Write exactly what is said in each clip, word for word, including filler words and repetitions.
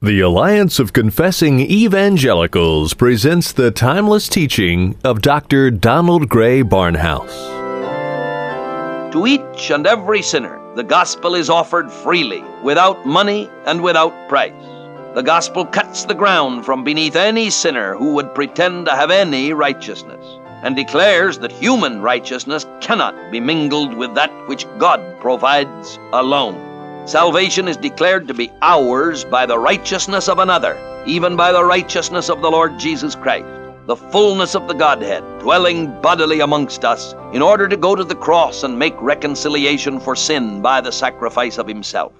The Alliance of Confessing Evangelicals presents the timeless teaching of Doctor Donald Gray Barnhouse. To each and every sinner, the gospel is offered freely, without money and without price. The gospel cuts the ground from beneath any sinner who would pretend to have any righteousness, and declares that human righteousness cannot be mingled with that which God provides alone. Salvation is declared to be ours by the righteousness of another, even by the righteousness of the Lord Jesus Christ, the fullness of the Godhead, dwelling bodily amongst us, in order to go to the cross and make reconciliation for sin by the sacrifice of himself.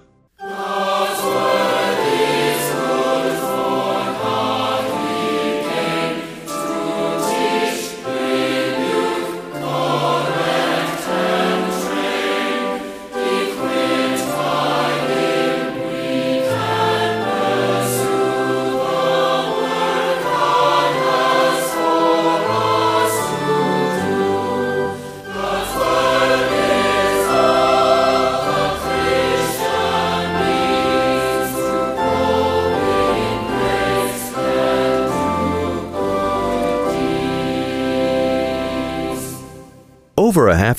Over a half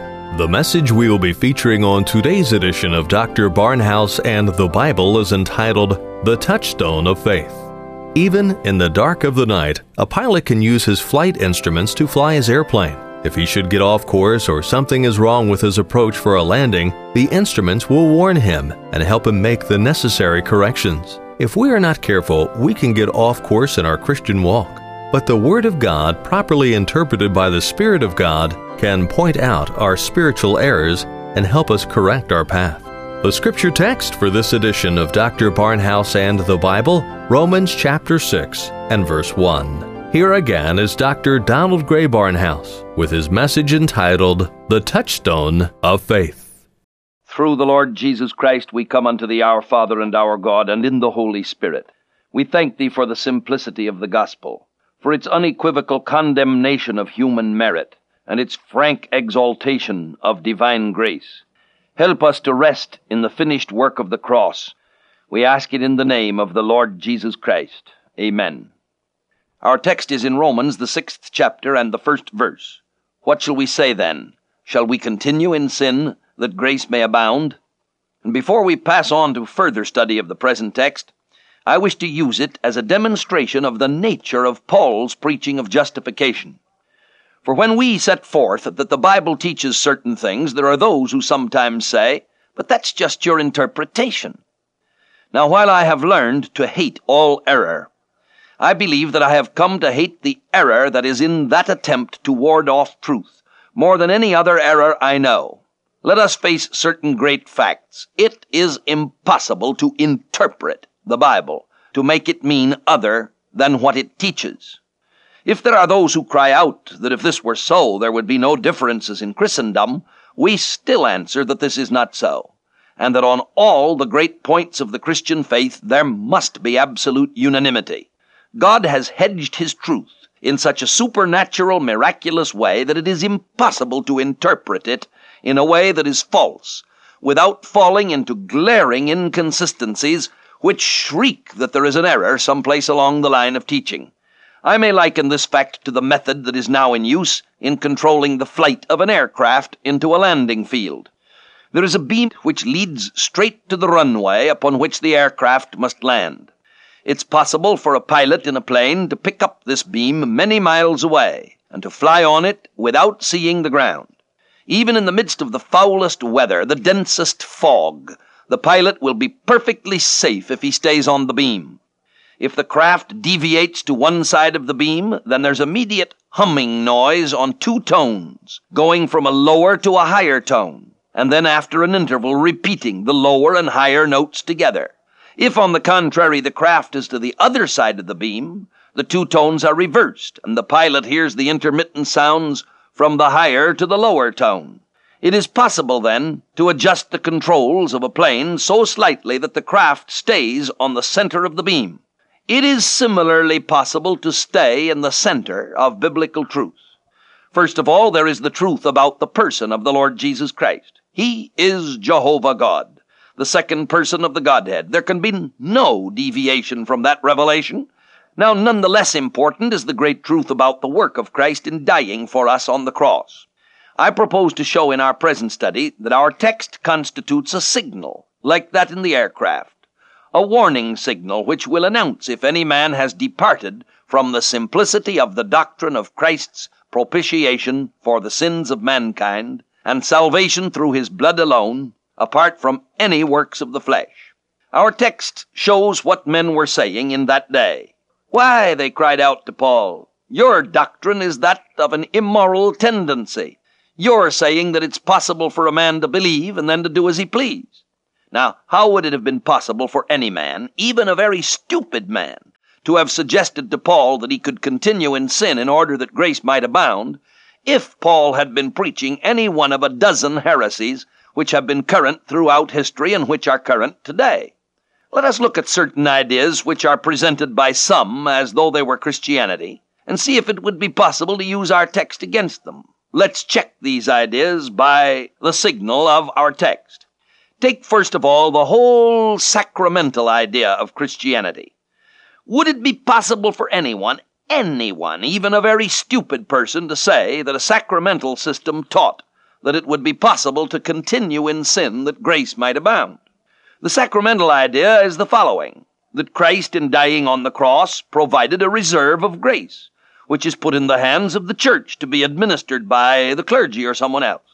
The message we will be featuring on today's edition of Doctor Barnhouse and the Bible is entitled, The Touchstone of Faith. Even in the dark of the night, a pilot can use his flight instruments to fly his airplane. If he should get off course or something is wrong with his approach for a landing, the instruments will warn him and help him make the necessary corrections. If we are not careful, we can get off course in our Christian walk. But the Word of God, properly interpreted by the Spirit of God, can point out our spiritual errors and help us correct our path. The scripture text for this edition of Doctor Barnhouse and the Bible, Romans chapter six and verse one. Here again is Doctor Donald Gray Barnhouse with his message entitled, The Touchstone of Faith. Through the Lord Jesus Christ we come unto thee, our Father and our God, and in the Holy Spirit. We thank thee for the simplicity of the gospel, for its unequivocal condemnation of human merit, and its frank exaltation of divine grace. Help us to rest in the finished work of the cross. We ask it in the name of the Lord Jesus Christ. Amen. Our text is in Romans, the sixth chapter and the first verse. What shall we say then? Shall we continue in sin, that grace may abound? And before we pass on to further study of the present text, I wish to use it as a demonstration of the nature of Paul's preaching of justification. For when we set forth that the Bible teaches certain things, there are those who sometimes say, but that's just your interpretation. Now, while I have learned to hate all error, I believe that I have come to hate the error that is in that attempt to ward off truth more than any other error I know. Let us face certain great facts. It is impossible to interpret the Bible, to make it mean other than what it teaches. If there are those who cry out that if this were so, there would be no differences in Christendom, we still answer that this is not so, and that on all the great points of the Christian faith there must be absolute unanimity. God has hedged his truth in such a supernatural, miraculous way that it is impossible to interpret it in a way that is false, without falling into glaring inconsistencies which shriek that there is an error someplace along the line of teaching. I may liken this fact to the method that is now in use in controlling the flight of an aircraft into a landing field. There is a beam which leads straight to the runway upon which the aircraft must land. It's possible for a pilot in a plane to pick up this beam many miles away and to fly on it without seeing the ground. Even in the midst of the foulest weather, the densest fog, the pilot will be perfectly safe if he stays on the beam. If the craft deviates to one side of the beam, then there's immediate humming noise on two tones, going from a lower to a higher tone, and then after an interval repeating the lower and higher notes together. If, on the contrary, the craft is to the other side of the beam, the two tones are reversed, and the pilot hears the intermittent sounds from the higher to the lower tone. It is possible, then, to adjust the controls of a plane so slightly that the craft stays on the center of the beam. It is similarly possible to stay in the center of biblical truth. First of all, there is the truth about the person of the Lord Jesus Christ. He is Jehovah God, the second person of the Godhead. There can be no deviation from that revelation. Now, none the less important is the great truth about the work of Christ in dying for us on the cross. I propose to show in our present study that our text constitutes a signal, like that in the aircraft, a warning signal which will announce if any man has departed from the simplicity of the doctrine of Christ's propitiation for the sins of mankind and salvation through his blood alone, apart from any works of the flesh. Our text shows what men were saying in that day. "Why," they cried out to Paul, "your doctrine is that of an immoral tendency. You're saying that it's possible for a man to believe and then to do as he pleased." Now, how would it have been possible for any man, even a very stupid man, to have suggested to Paul that he could continue in sin in order that grace might abound, if Paul had been preaching any one of a dozen heresies which have been current throughout history and which are current today? Let us look at certain ideas which are presented by some as though they were Christianity, and see if it would be possible to use our text against them. Let's check these ideas by the signal of our text. Take, first of all, the whole sacramental idea of Christianity. Would it be possible for anyone, anyone, even a very stupid person, to say that a sacramental system taught that it would be possible to continue in sin that grace might abound? The sacramental idea is the following: that Christ, in dying on the cross, provided a reserve of grace, which is put in the hands of the church to be administered by the clergy or someone else,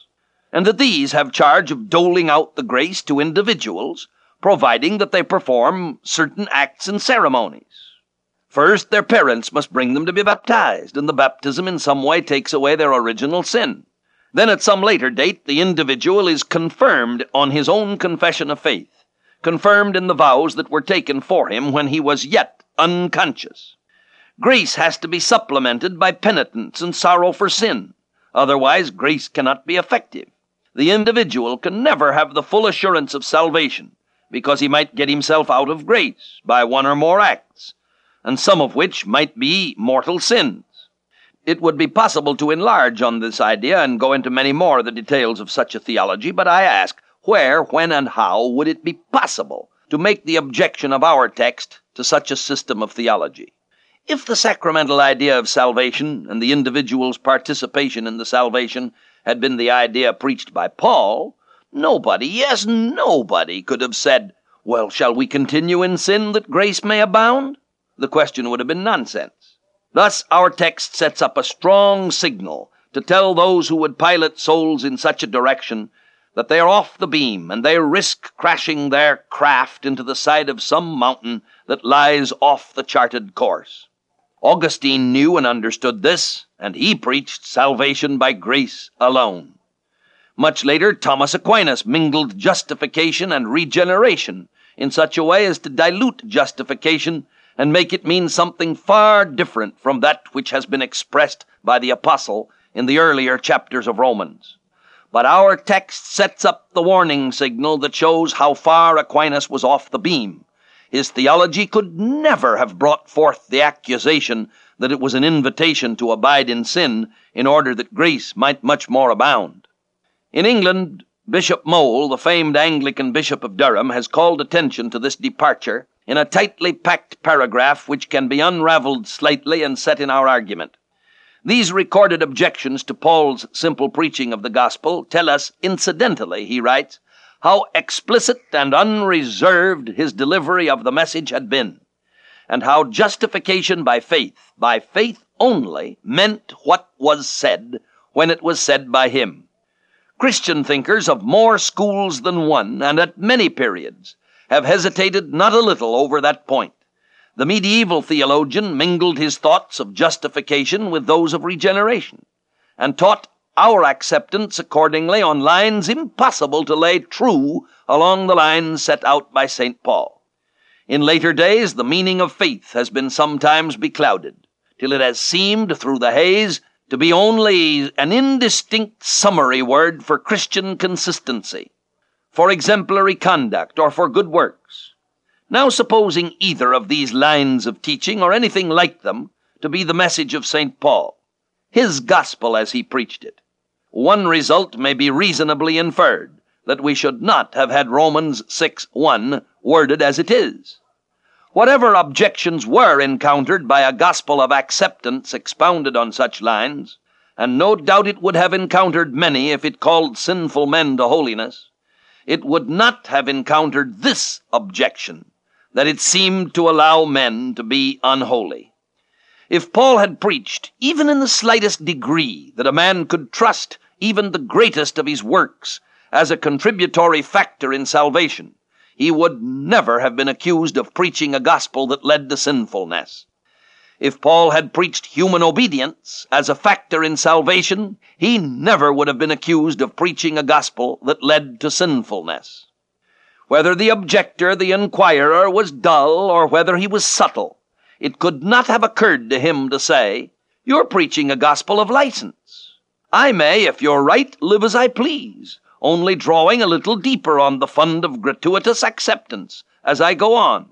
and that these have charge of doling out the grace to individuals, providing that they perform certain acts and ceremonies. First, their parents must bring them to be baptized, and the baptism in some way takes away their original sin. Then, at some later date, the individual is confirmed on his own confession of faith, confirmed in the vows that were taken for him when he was yet unconscious. Grace has to be supplemented by penitence and sorrow for sin. Otherwise, grace cannot be effective. The individual can never have the full assurance of salvation, because he might get himself out of grace by one or more acts, and some of which might be mortal sins. It would be possible to enlarge on this idea and go into many more of the details of such a theology, but I ask, where, when, and how would it be possible to make the objection of our text to such a system of theology? If the sacramental idea of salvation and the individual's participation in the salvation had been the idea preached by Paul, nobody, yes, nobody could have said, "Well, shall we continue in sin that grace may abound?" The question would have been nonsense. Thus, our text sets up a strong signal to tell those who would pilot souls in such a direction that they are off the beam, and they risk crashing their craft into the side of some mountain that lies off the charted course. Augustine knew and understood this, and he preached salvation by grace alone. Much later, Thomas Aquinas mingled justification and regeneration in such a way as to dilute justification and make it mean something far different from that which has been expressed by the apostle in the earlier chapters of Romans. But our text sets up the warning signal that shows how far Aquinas was off the beam. His theology could never have brought forth the accusation that it was an invitation to abide in sin in order that grace might much more abound. In England, Bishop Mole, the famed Anglican Bishop of Durham, has called attention to this departure in a tightly packed paragraph which can be unraveled slightly and set in our argument. These recorded objections to Paul's simple preaching of the gospel tell us incidentally, he writes, how explicit and unreserved his delivery of the message had been, and how justification by faith, by faith only, meant what was said when it was said by him. Christian thinkers of more schools than one, and at many periods, have hesitated not a little over that point. The medieval theologian mingled his thoughts of justification with those of regeneration, and taught our acceptance accordingly on lines impossible to lay true along the lines set out by Saint Paul. In later days, the meaning of faith has been sometimes beclouded, till it has seemed, through the haze, to be only an indistinct summary word for Christian consistency, for exemplary conduct, or for good works. Now, supposing either of these lines of teaching, or anything like them, to be the message of Saint Paul, his gospel as he preached it, one result may be reasonably inferred, that we should not have had Romans six one worded as it is. Whatever objections were encountered by a gospel of acceptance expounded on such lines, and no doubt it would have encountered many if it called sinful men to holiness, it would not have encountered this objection, that it seemed to allow men to be unholy. If Paul had preached, even in the slightest degree, that a man could trust even the greatest of his works as a contributory factor in salvation, he would never have been accused of preaching a gospel that led to sinfulness. If Paul had preached human obedience as a factor in salvation, he never would have been accused of preaching a gospel that led to sinfulness. Whether the objector, the inquirer, was dull, or whether he was subtle, it could not have occurred to him to say, "You're preaching a gospel of license. I may, if you're right, live as I please, only drawing a little deeper on the fund of gratuitous acceptance as I go on."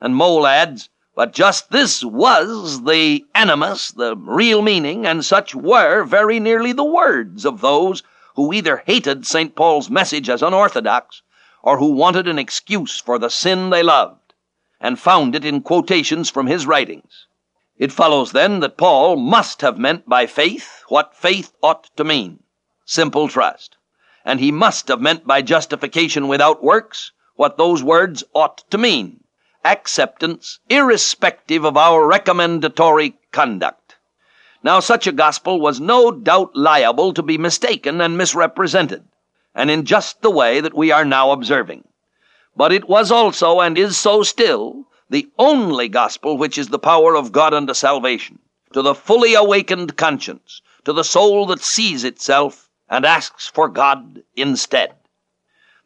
And Mole adds, "But just this was the animus, the real meaning, and such were very nearly the words of those who either hated Saint Paul's message as unorthodox, or who wanted an excuse for the sin they loved, and found it in quotations from his writings." It follows, then, that Paul must have meant by faith what faith ought to mean, simple trust, and he must have meant by justification without works what those words ought to mean, acceptance, irrespective of our recommendatory conduct. Now, such a gospel was no doubt liable to be mistaken and misrepresented, and in just the way that we are now observing. But it was also, and is so still, the only gospel which is the power of God unto salvation, to the fully awakened conscience, to the soul that sees itself and asks for God instead.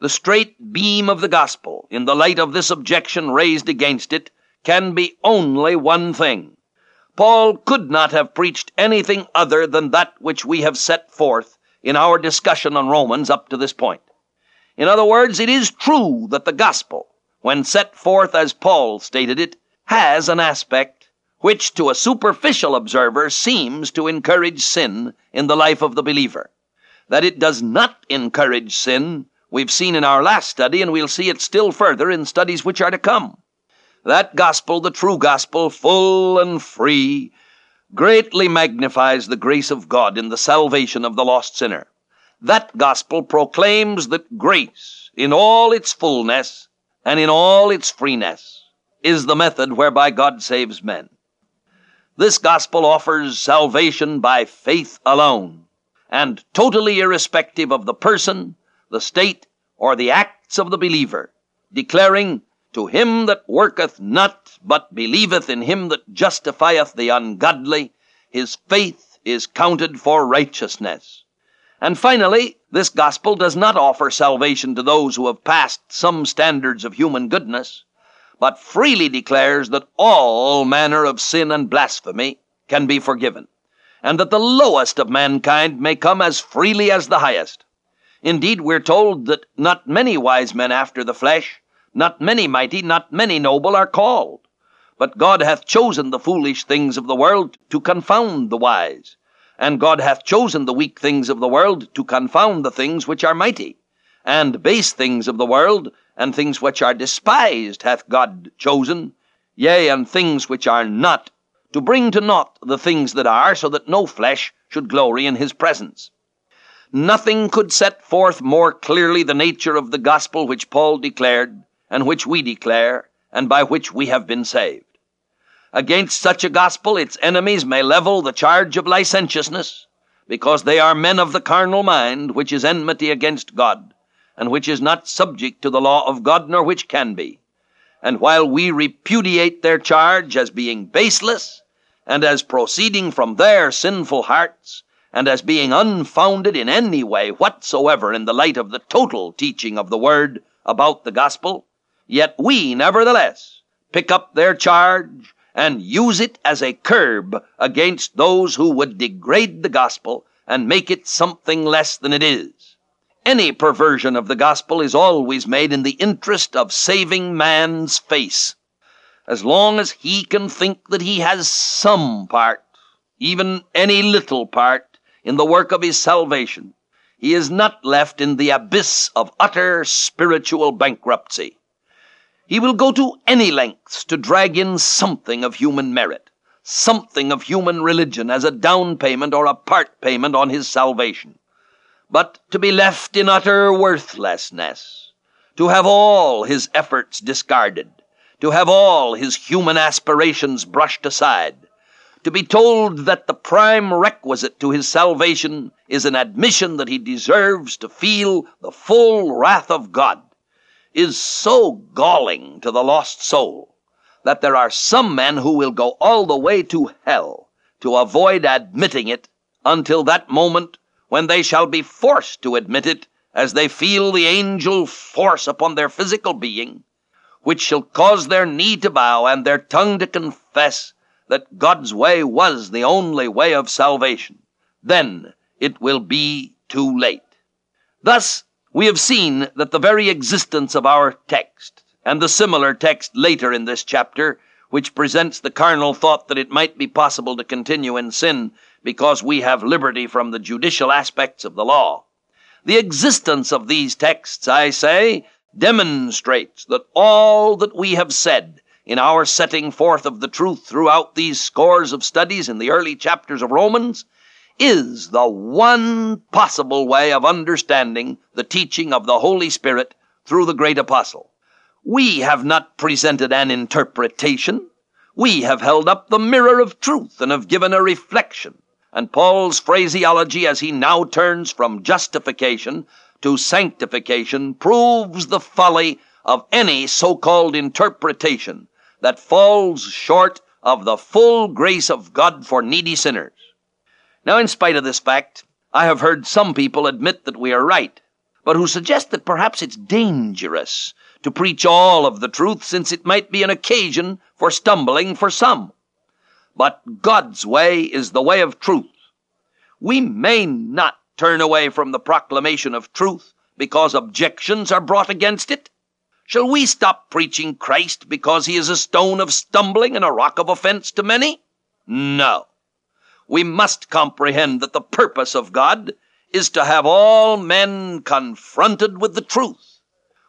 The straight beam of the gospel, in the light of this objection raised against it, can be only one thing. Paul could not have preached anything other than that which we have set forth in our discussion on Romans up to this point. In other words, it is true that the gospel, when set forth as Paul stated it, has an aspect which to a superficial observer seems to encourage sin in the life of the believer. That it does not encourage sin, we've seen in our last study, and we'll see it still further in studies which are to come. That gospel, the true gospel, full and free, greatly magnifies the grace of God in the salvation of the lost sinner. That gospel proclaims that grace, in all its fullness and in all its freeness, is the method whereby God saves men. This gospel offers salvation by faith alone, and totally irrespective of the person, the state, or the acts of the believer, declaring, "To him that worketh not, but believeth in him that justifieth the ungodly, his faith is counted for righteousness." And finally, this gospel does not offer salvation to those who have passed some standards of human goodness, but freely declares that all manner of sin and blasphemy can be forgiven, and that the lowest of mankind may come as freely as the highest. Indeed, we're told that not many wise men after the flesh, not many mighty, not many noble are called. But God hath chosen the foolish things of the world to confound the wise, and God hath chosen the weak things of the world to confound the things which are mighty, and base things of the world, and things which are despised hath God chosen, yea, and things which are not, to bring to naught the things that are, so that no flesh should glory in his presence. Nothing could set forth more clearly the nature of the gospel which Paul declared, and which we declare, and by which we have been saved. Against such a gospel, its enemies may level the charge of licentiousness, because they are men of the carnal mind, which is enmity against God, and which is not subject to the law of God, nor which can be. And while we repudiate their charge as being baseless, and as proceeding from their sinful hearts, and as being unfounded in any way whatsoever in the light of the total teaching of the word about the gospel, yet we, nevertheless, pick up their charge and use it as a curb against those who would degrade the gospel and make it something less than it is. Any perversion of the gospel is always made in the interest of saving man's face. As long as he can think that he has some part, even any little part, in the work of his salvation, he is not left in the abyss of utter spiritual bankruptcy. He will go to any lengths to drag in something of human merit, something of human religion as a down payment or a part payment on his salvation. But to be left in utter worthlessness, to have all his efforts discarded, to have all his human aspirations brushed aside, to be told that the prime requisite to his salvation is an admission that he deserves to feel the full wrath of God, is so galling to the lost soul that there are some men who will go all the way to hell to avoid admitting it until that moment when they shall be forced to admit it as they feel the angel force upon their physical being, which shall cause their knee to bow and their tongue to confess that God's way was the only way of salvation. Then it will be too late. Thus, we have seen that the very existence of our text, and the similar text later in this chapter, which presents the carnal thought that it might be possible to continue in sin because we have liberty from the judicial aspects of the law. The existence of these texts, I say, demonstrates that all that we have said in our setting forth of the truth throughout these scores of studies in the early chapters of Romans is the one possible way of understanding the teaching of the Holy Spirit through the great apostle. We have not presented an interpretation. We have held up the mirror of truth and have given a reflection. And Paul's phraseology, as he now turns from justification to sanctification, proves the folly of any so-called interpretation that falls short of the full grace of God for needy sinners. Now, in spite of this fact, I have heard some people admit that we are right, but who suggest that perhaps it's dangerous to preach all of the truth, since it might be an occasion for stumbling for some. But God's way is the way of truth. We may not turn away from the proclamation of truth because objections are brought against it. Shall we stop preaching Christ because he is a stone of stumbling and a rock of offense to many? No. We must comprehend that the purpose of God is to have all men confronted with the truth.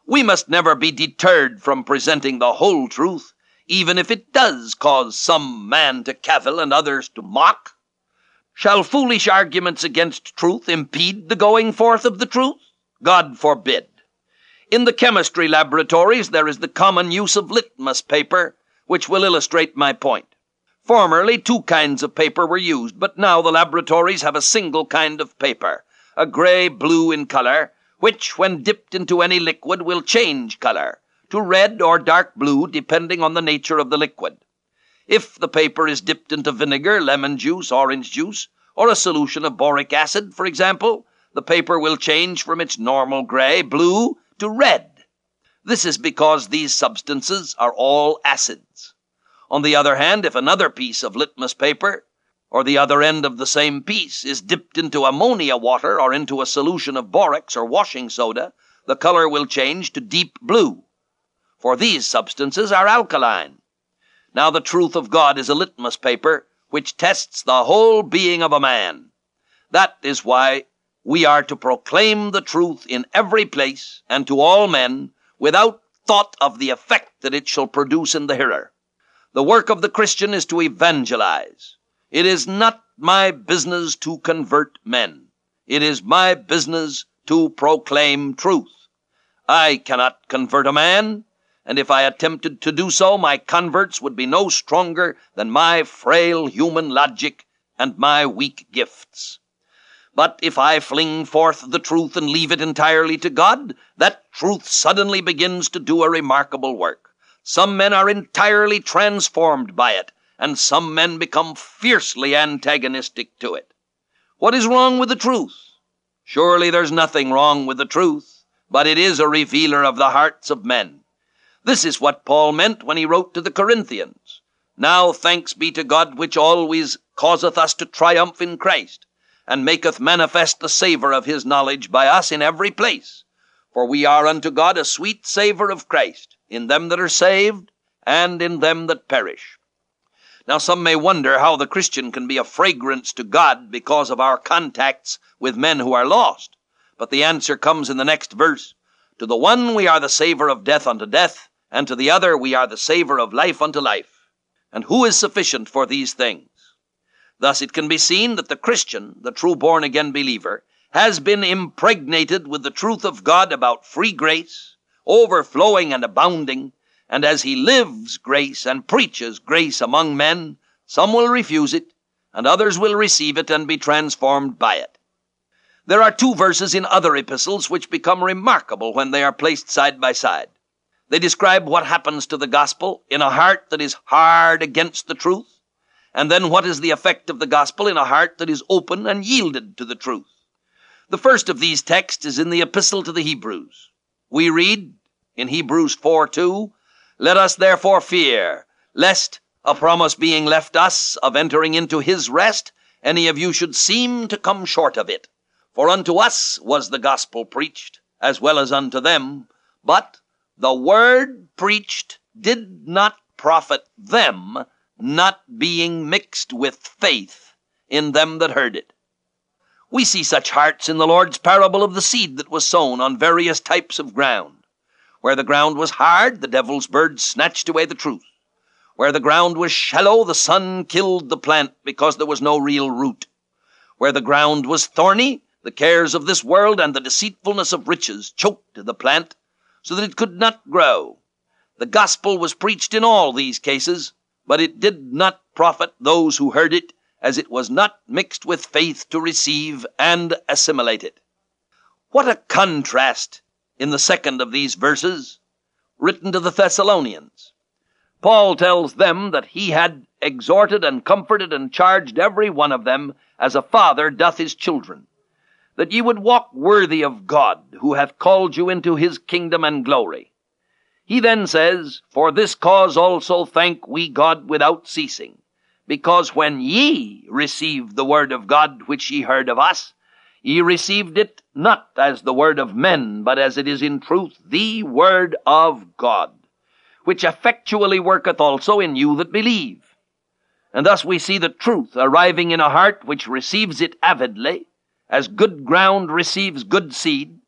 We must never be deterred from presenting the whole truth, even if it does cause some man to cavil and others to mock. Shall foolish arguments against truth impede the going forth of the truth? God forbid. In the chemistry laboratories, there is the common use of litmus paper, which will illustrate my point. Formerly, two kinds of paper were used, but now the laboratories have a single kind of paper, a gray-blue in color, which, when dipped into any liquid, will change color to red or dark blue, depending on the nature of the liquid. If the paper is dipped into vinegar, lemon juice, orange juice, or a solution of boric acid, for example, the paper will change from its normal gray-blue to red. This is because these substances are all acids. On the other hand, if another piece of litmus paper, or the other end of the same piece, is dipped into ammonia water or into a solution of borax or washing soda, the color will change to deep blue, for these substances are alkaline. Now the truth of God is a litmus paper which tests the whole being of a man. That is why we are to proclaim the truth in every place and to all men without thought of the effect that it shall produce in the hearer. The work of the Christian is to evangelize. It is not my business to convert men. It is my business to proclaim truth. I cannot convert a man, and if I attempted to do so, my converts would be no stronger than my frail human logic and my weak gifts. But if I fling forth the truth and leave it entirely to God, that truth suddenly begins to do a remarkable work. Some men are entirely transformed by it, and some men become fiercely antagonistic to it. What is wrong with the truth? Surely there's nothing wrong with the truth, but it is a revealer of the hearts of men. This is what Paul meant when he wrote to the Corinthians. Now thanks be to God, which always causeth us to triumph in Christ, and maketh manifest the savor of his knowledge by us in every place. For we are unto God a sweet savor of Christ, in them that are saved, and in them that perish. Now some may wonder how the Christian can be a fragrance to God because of our contacts with men who are lost. But the answer comes in the next verse. To the one we are the savor of death unto death, and to the other we are the savor of life unto life. And who is sufficient for these things? Thus it can be seen that the Christian, the true born-again believer, has been impregnated with the truth of God about free grace, overflowing and abounding, and as he lives grace and preaches grace among men, some will refuse it, and others will receive it and be transformed by it. There are two verses in other epistles which become remarkable when they are placed side by side. They describe what happens to the gospel in a heart that is hard against the truth, and then what is the effect of the gospel in a heart that is open and yielded to the truth. The first of these texts is in the epistle to the Hebrews. We read in Hebrews four two, Let us therefore fear, lest, a promise being left us of entering into his rest, any of you should seem to come short of it. For unto us was the gospel preached, as well as unto them, but the word preached did not profit them, not being mixed with faith in them that heard it. We see such hearts in the Lord's parable of the seed that was sown on various types of ground. Where the ground was hard, the devil's birds snatched away the truth. Where the ground was shallow, the sun killed the plant because there was no real root. Where the ground was thorny, the cares of this world and the deceitfulness of riches choked the plant so that it could not grow. The gospel was preached in all these cases, but it did not profit those who heard it, as it was not mixed with faith to receive and assimilate it. What a contrast! In the second of these verses, written to the Thessalonians, Paul tells them that he had exhorted and comforted and charged every one of them, as a father doth his children, that ye would walk worthy of God, who hath called you into his kingdom and glory. He then says, For this cause also thank we God without ceasing, because when ye received the word of God which ye heard of us, ye received it not as the word of men, but as it is in truth the word of God, which effectually worketh also in you that believe. And thus we see the truth arriving in a heart which receives it avidly, as good ground receives good seed,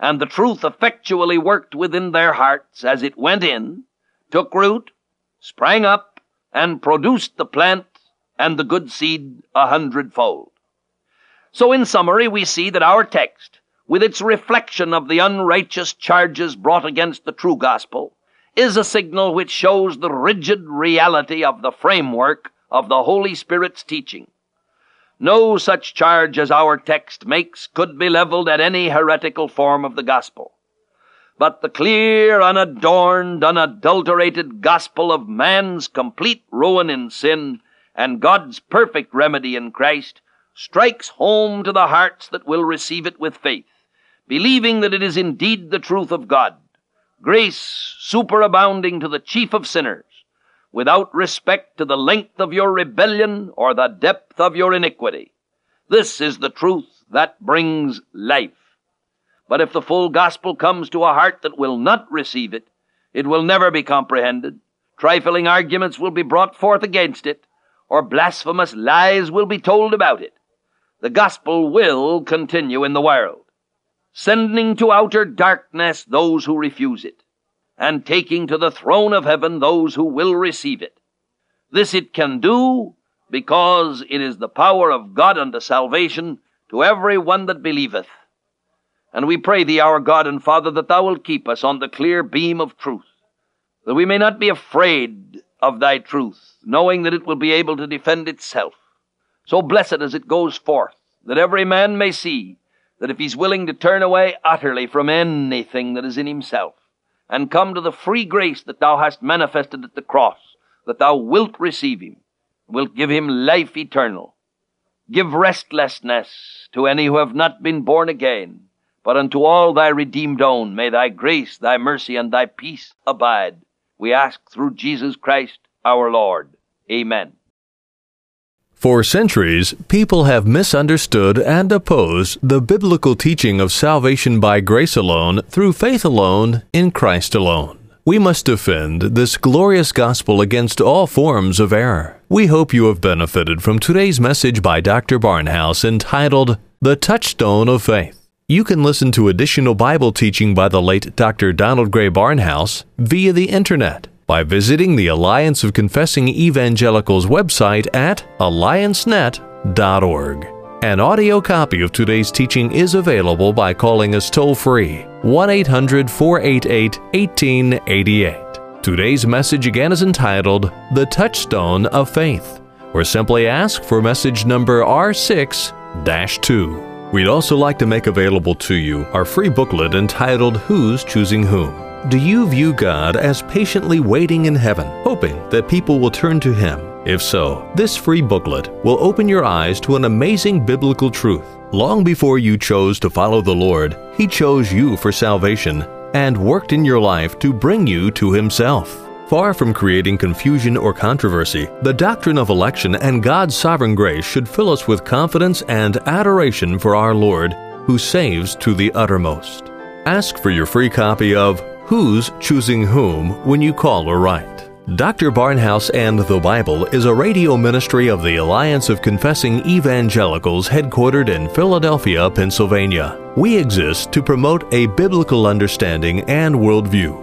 and the truth effectually worked within their hearts as it went in, took root, sprang up, and produced the plant and the good seed a hundredfold. So in summary, we see that our text, with its reflection of the unrighteous charges brought against the true gospel, is a signal which shows the rigid reality of the framework of the Holy Spirit's teaching. No such charge as our text makes could be leveled at any heretical form of the gospel. But the clear, unadorned, unadulterated gospel of man's complete ruin in sin and God's perfect remedy in Christ strikes home to the hearts that will receive it with faith, believing that it is indeed the truth of God, grace superabounding to the chief of sinners, without respect to the length of your rebellion or the depth of your iniquity. This is the truth that brings life. But if the full gospel comes to a heart that will not receive it, it will never be comprehended. Trifling arguments will be brought forth against it, or blasphemous lies will be told about it. The gospel will continue in the world, sending to outer darkness those who refuse it, and taking to the throne of heaven those who will receive it. This it can do because it is the power of God unto salvation to every one that believeth. And we pray thee, our God and Father, that thou wilt keep us on the clear beam of truth, that we may not be afraid of thy truth, knowing that it will be able to defend itself. So bless it as it goes forth, that every man may see that if he's willing to turn away utterly from anything that is in himself, and come to the free grace that thou hast manifested at the cross, that thou wilt receive him, wilt give him life eternal. Give restlessness to any who have not been born again, But unto all thy redeemed own may thy grace, thy mercy, and thy peace abide. We ask through Jesus Christ our Lord. Amen. For centuries, people have misunderstood and opposed the biblical teaching of salvation by grace alone, through faith alone, in Christ alone. We must defend this glorious gospel against all forms of error. We hope you have benefited from today's message by Doctor Barnhouse entitled, The Touchstone of Faith. You can listen to additional Bible teaching by the late Doctor Donald Gray Barnhouse via the Internet by visiting the Alliance of Confessing Evangelicals website at alliance net dot org. An audio copy of today's teaching is available by calling us toll-free, one eight hundred, four eight eight, one eight eight eight. Today's message again is entitled, The Touchstone of Faith, or simply ask for message number R six dash two. We'd also like to make available to you our free booklet entitled Who's Choosing Whom? Do you view God as patiently waiting in heaven, hoping that people will turn to Him? If so, this free booklet will open your eyes to an amazing biblical truth. Long before you chose to follow the Lord, He chose you for salvation and worked in your life to bring you to Himself. Far from creating confusion or controversy, the doctrine of election and God's sovereign grace should fill us with confidence and adoration for our Lord, who saves to the uttermost. Ask for your free copy of Who's Choosing Whom when you call or write. Doctor Barnhouse and the Bible is a radio ministry of the Alliance of Confessing Evangelicals headquartered in Philadelphia, Pennsylvania. We exist to promote a biblical understanding and worldview,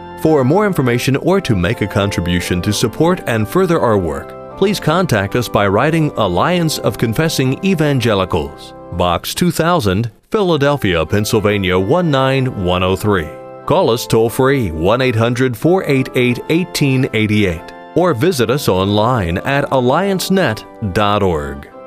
For more information or to make a contribution to support and further our work, please contact us by writing Alliance of Confessing Evangelicals, Box two thousand, Philadelphia, Pennsylvania one nine one oh three. Call us toll-free one eight hundred, four eight eight, one eight eight eight or visit us online at alliance net dot org.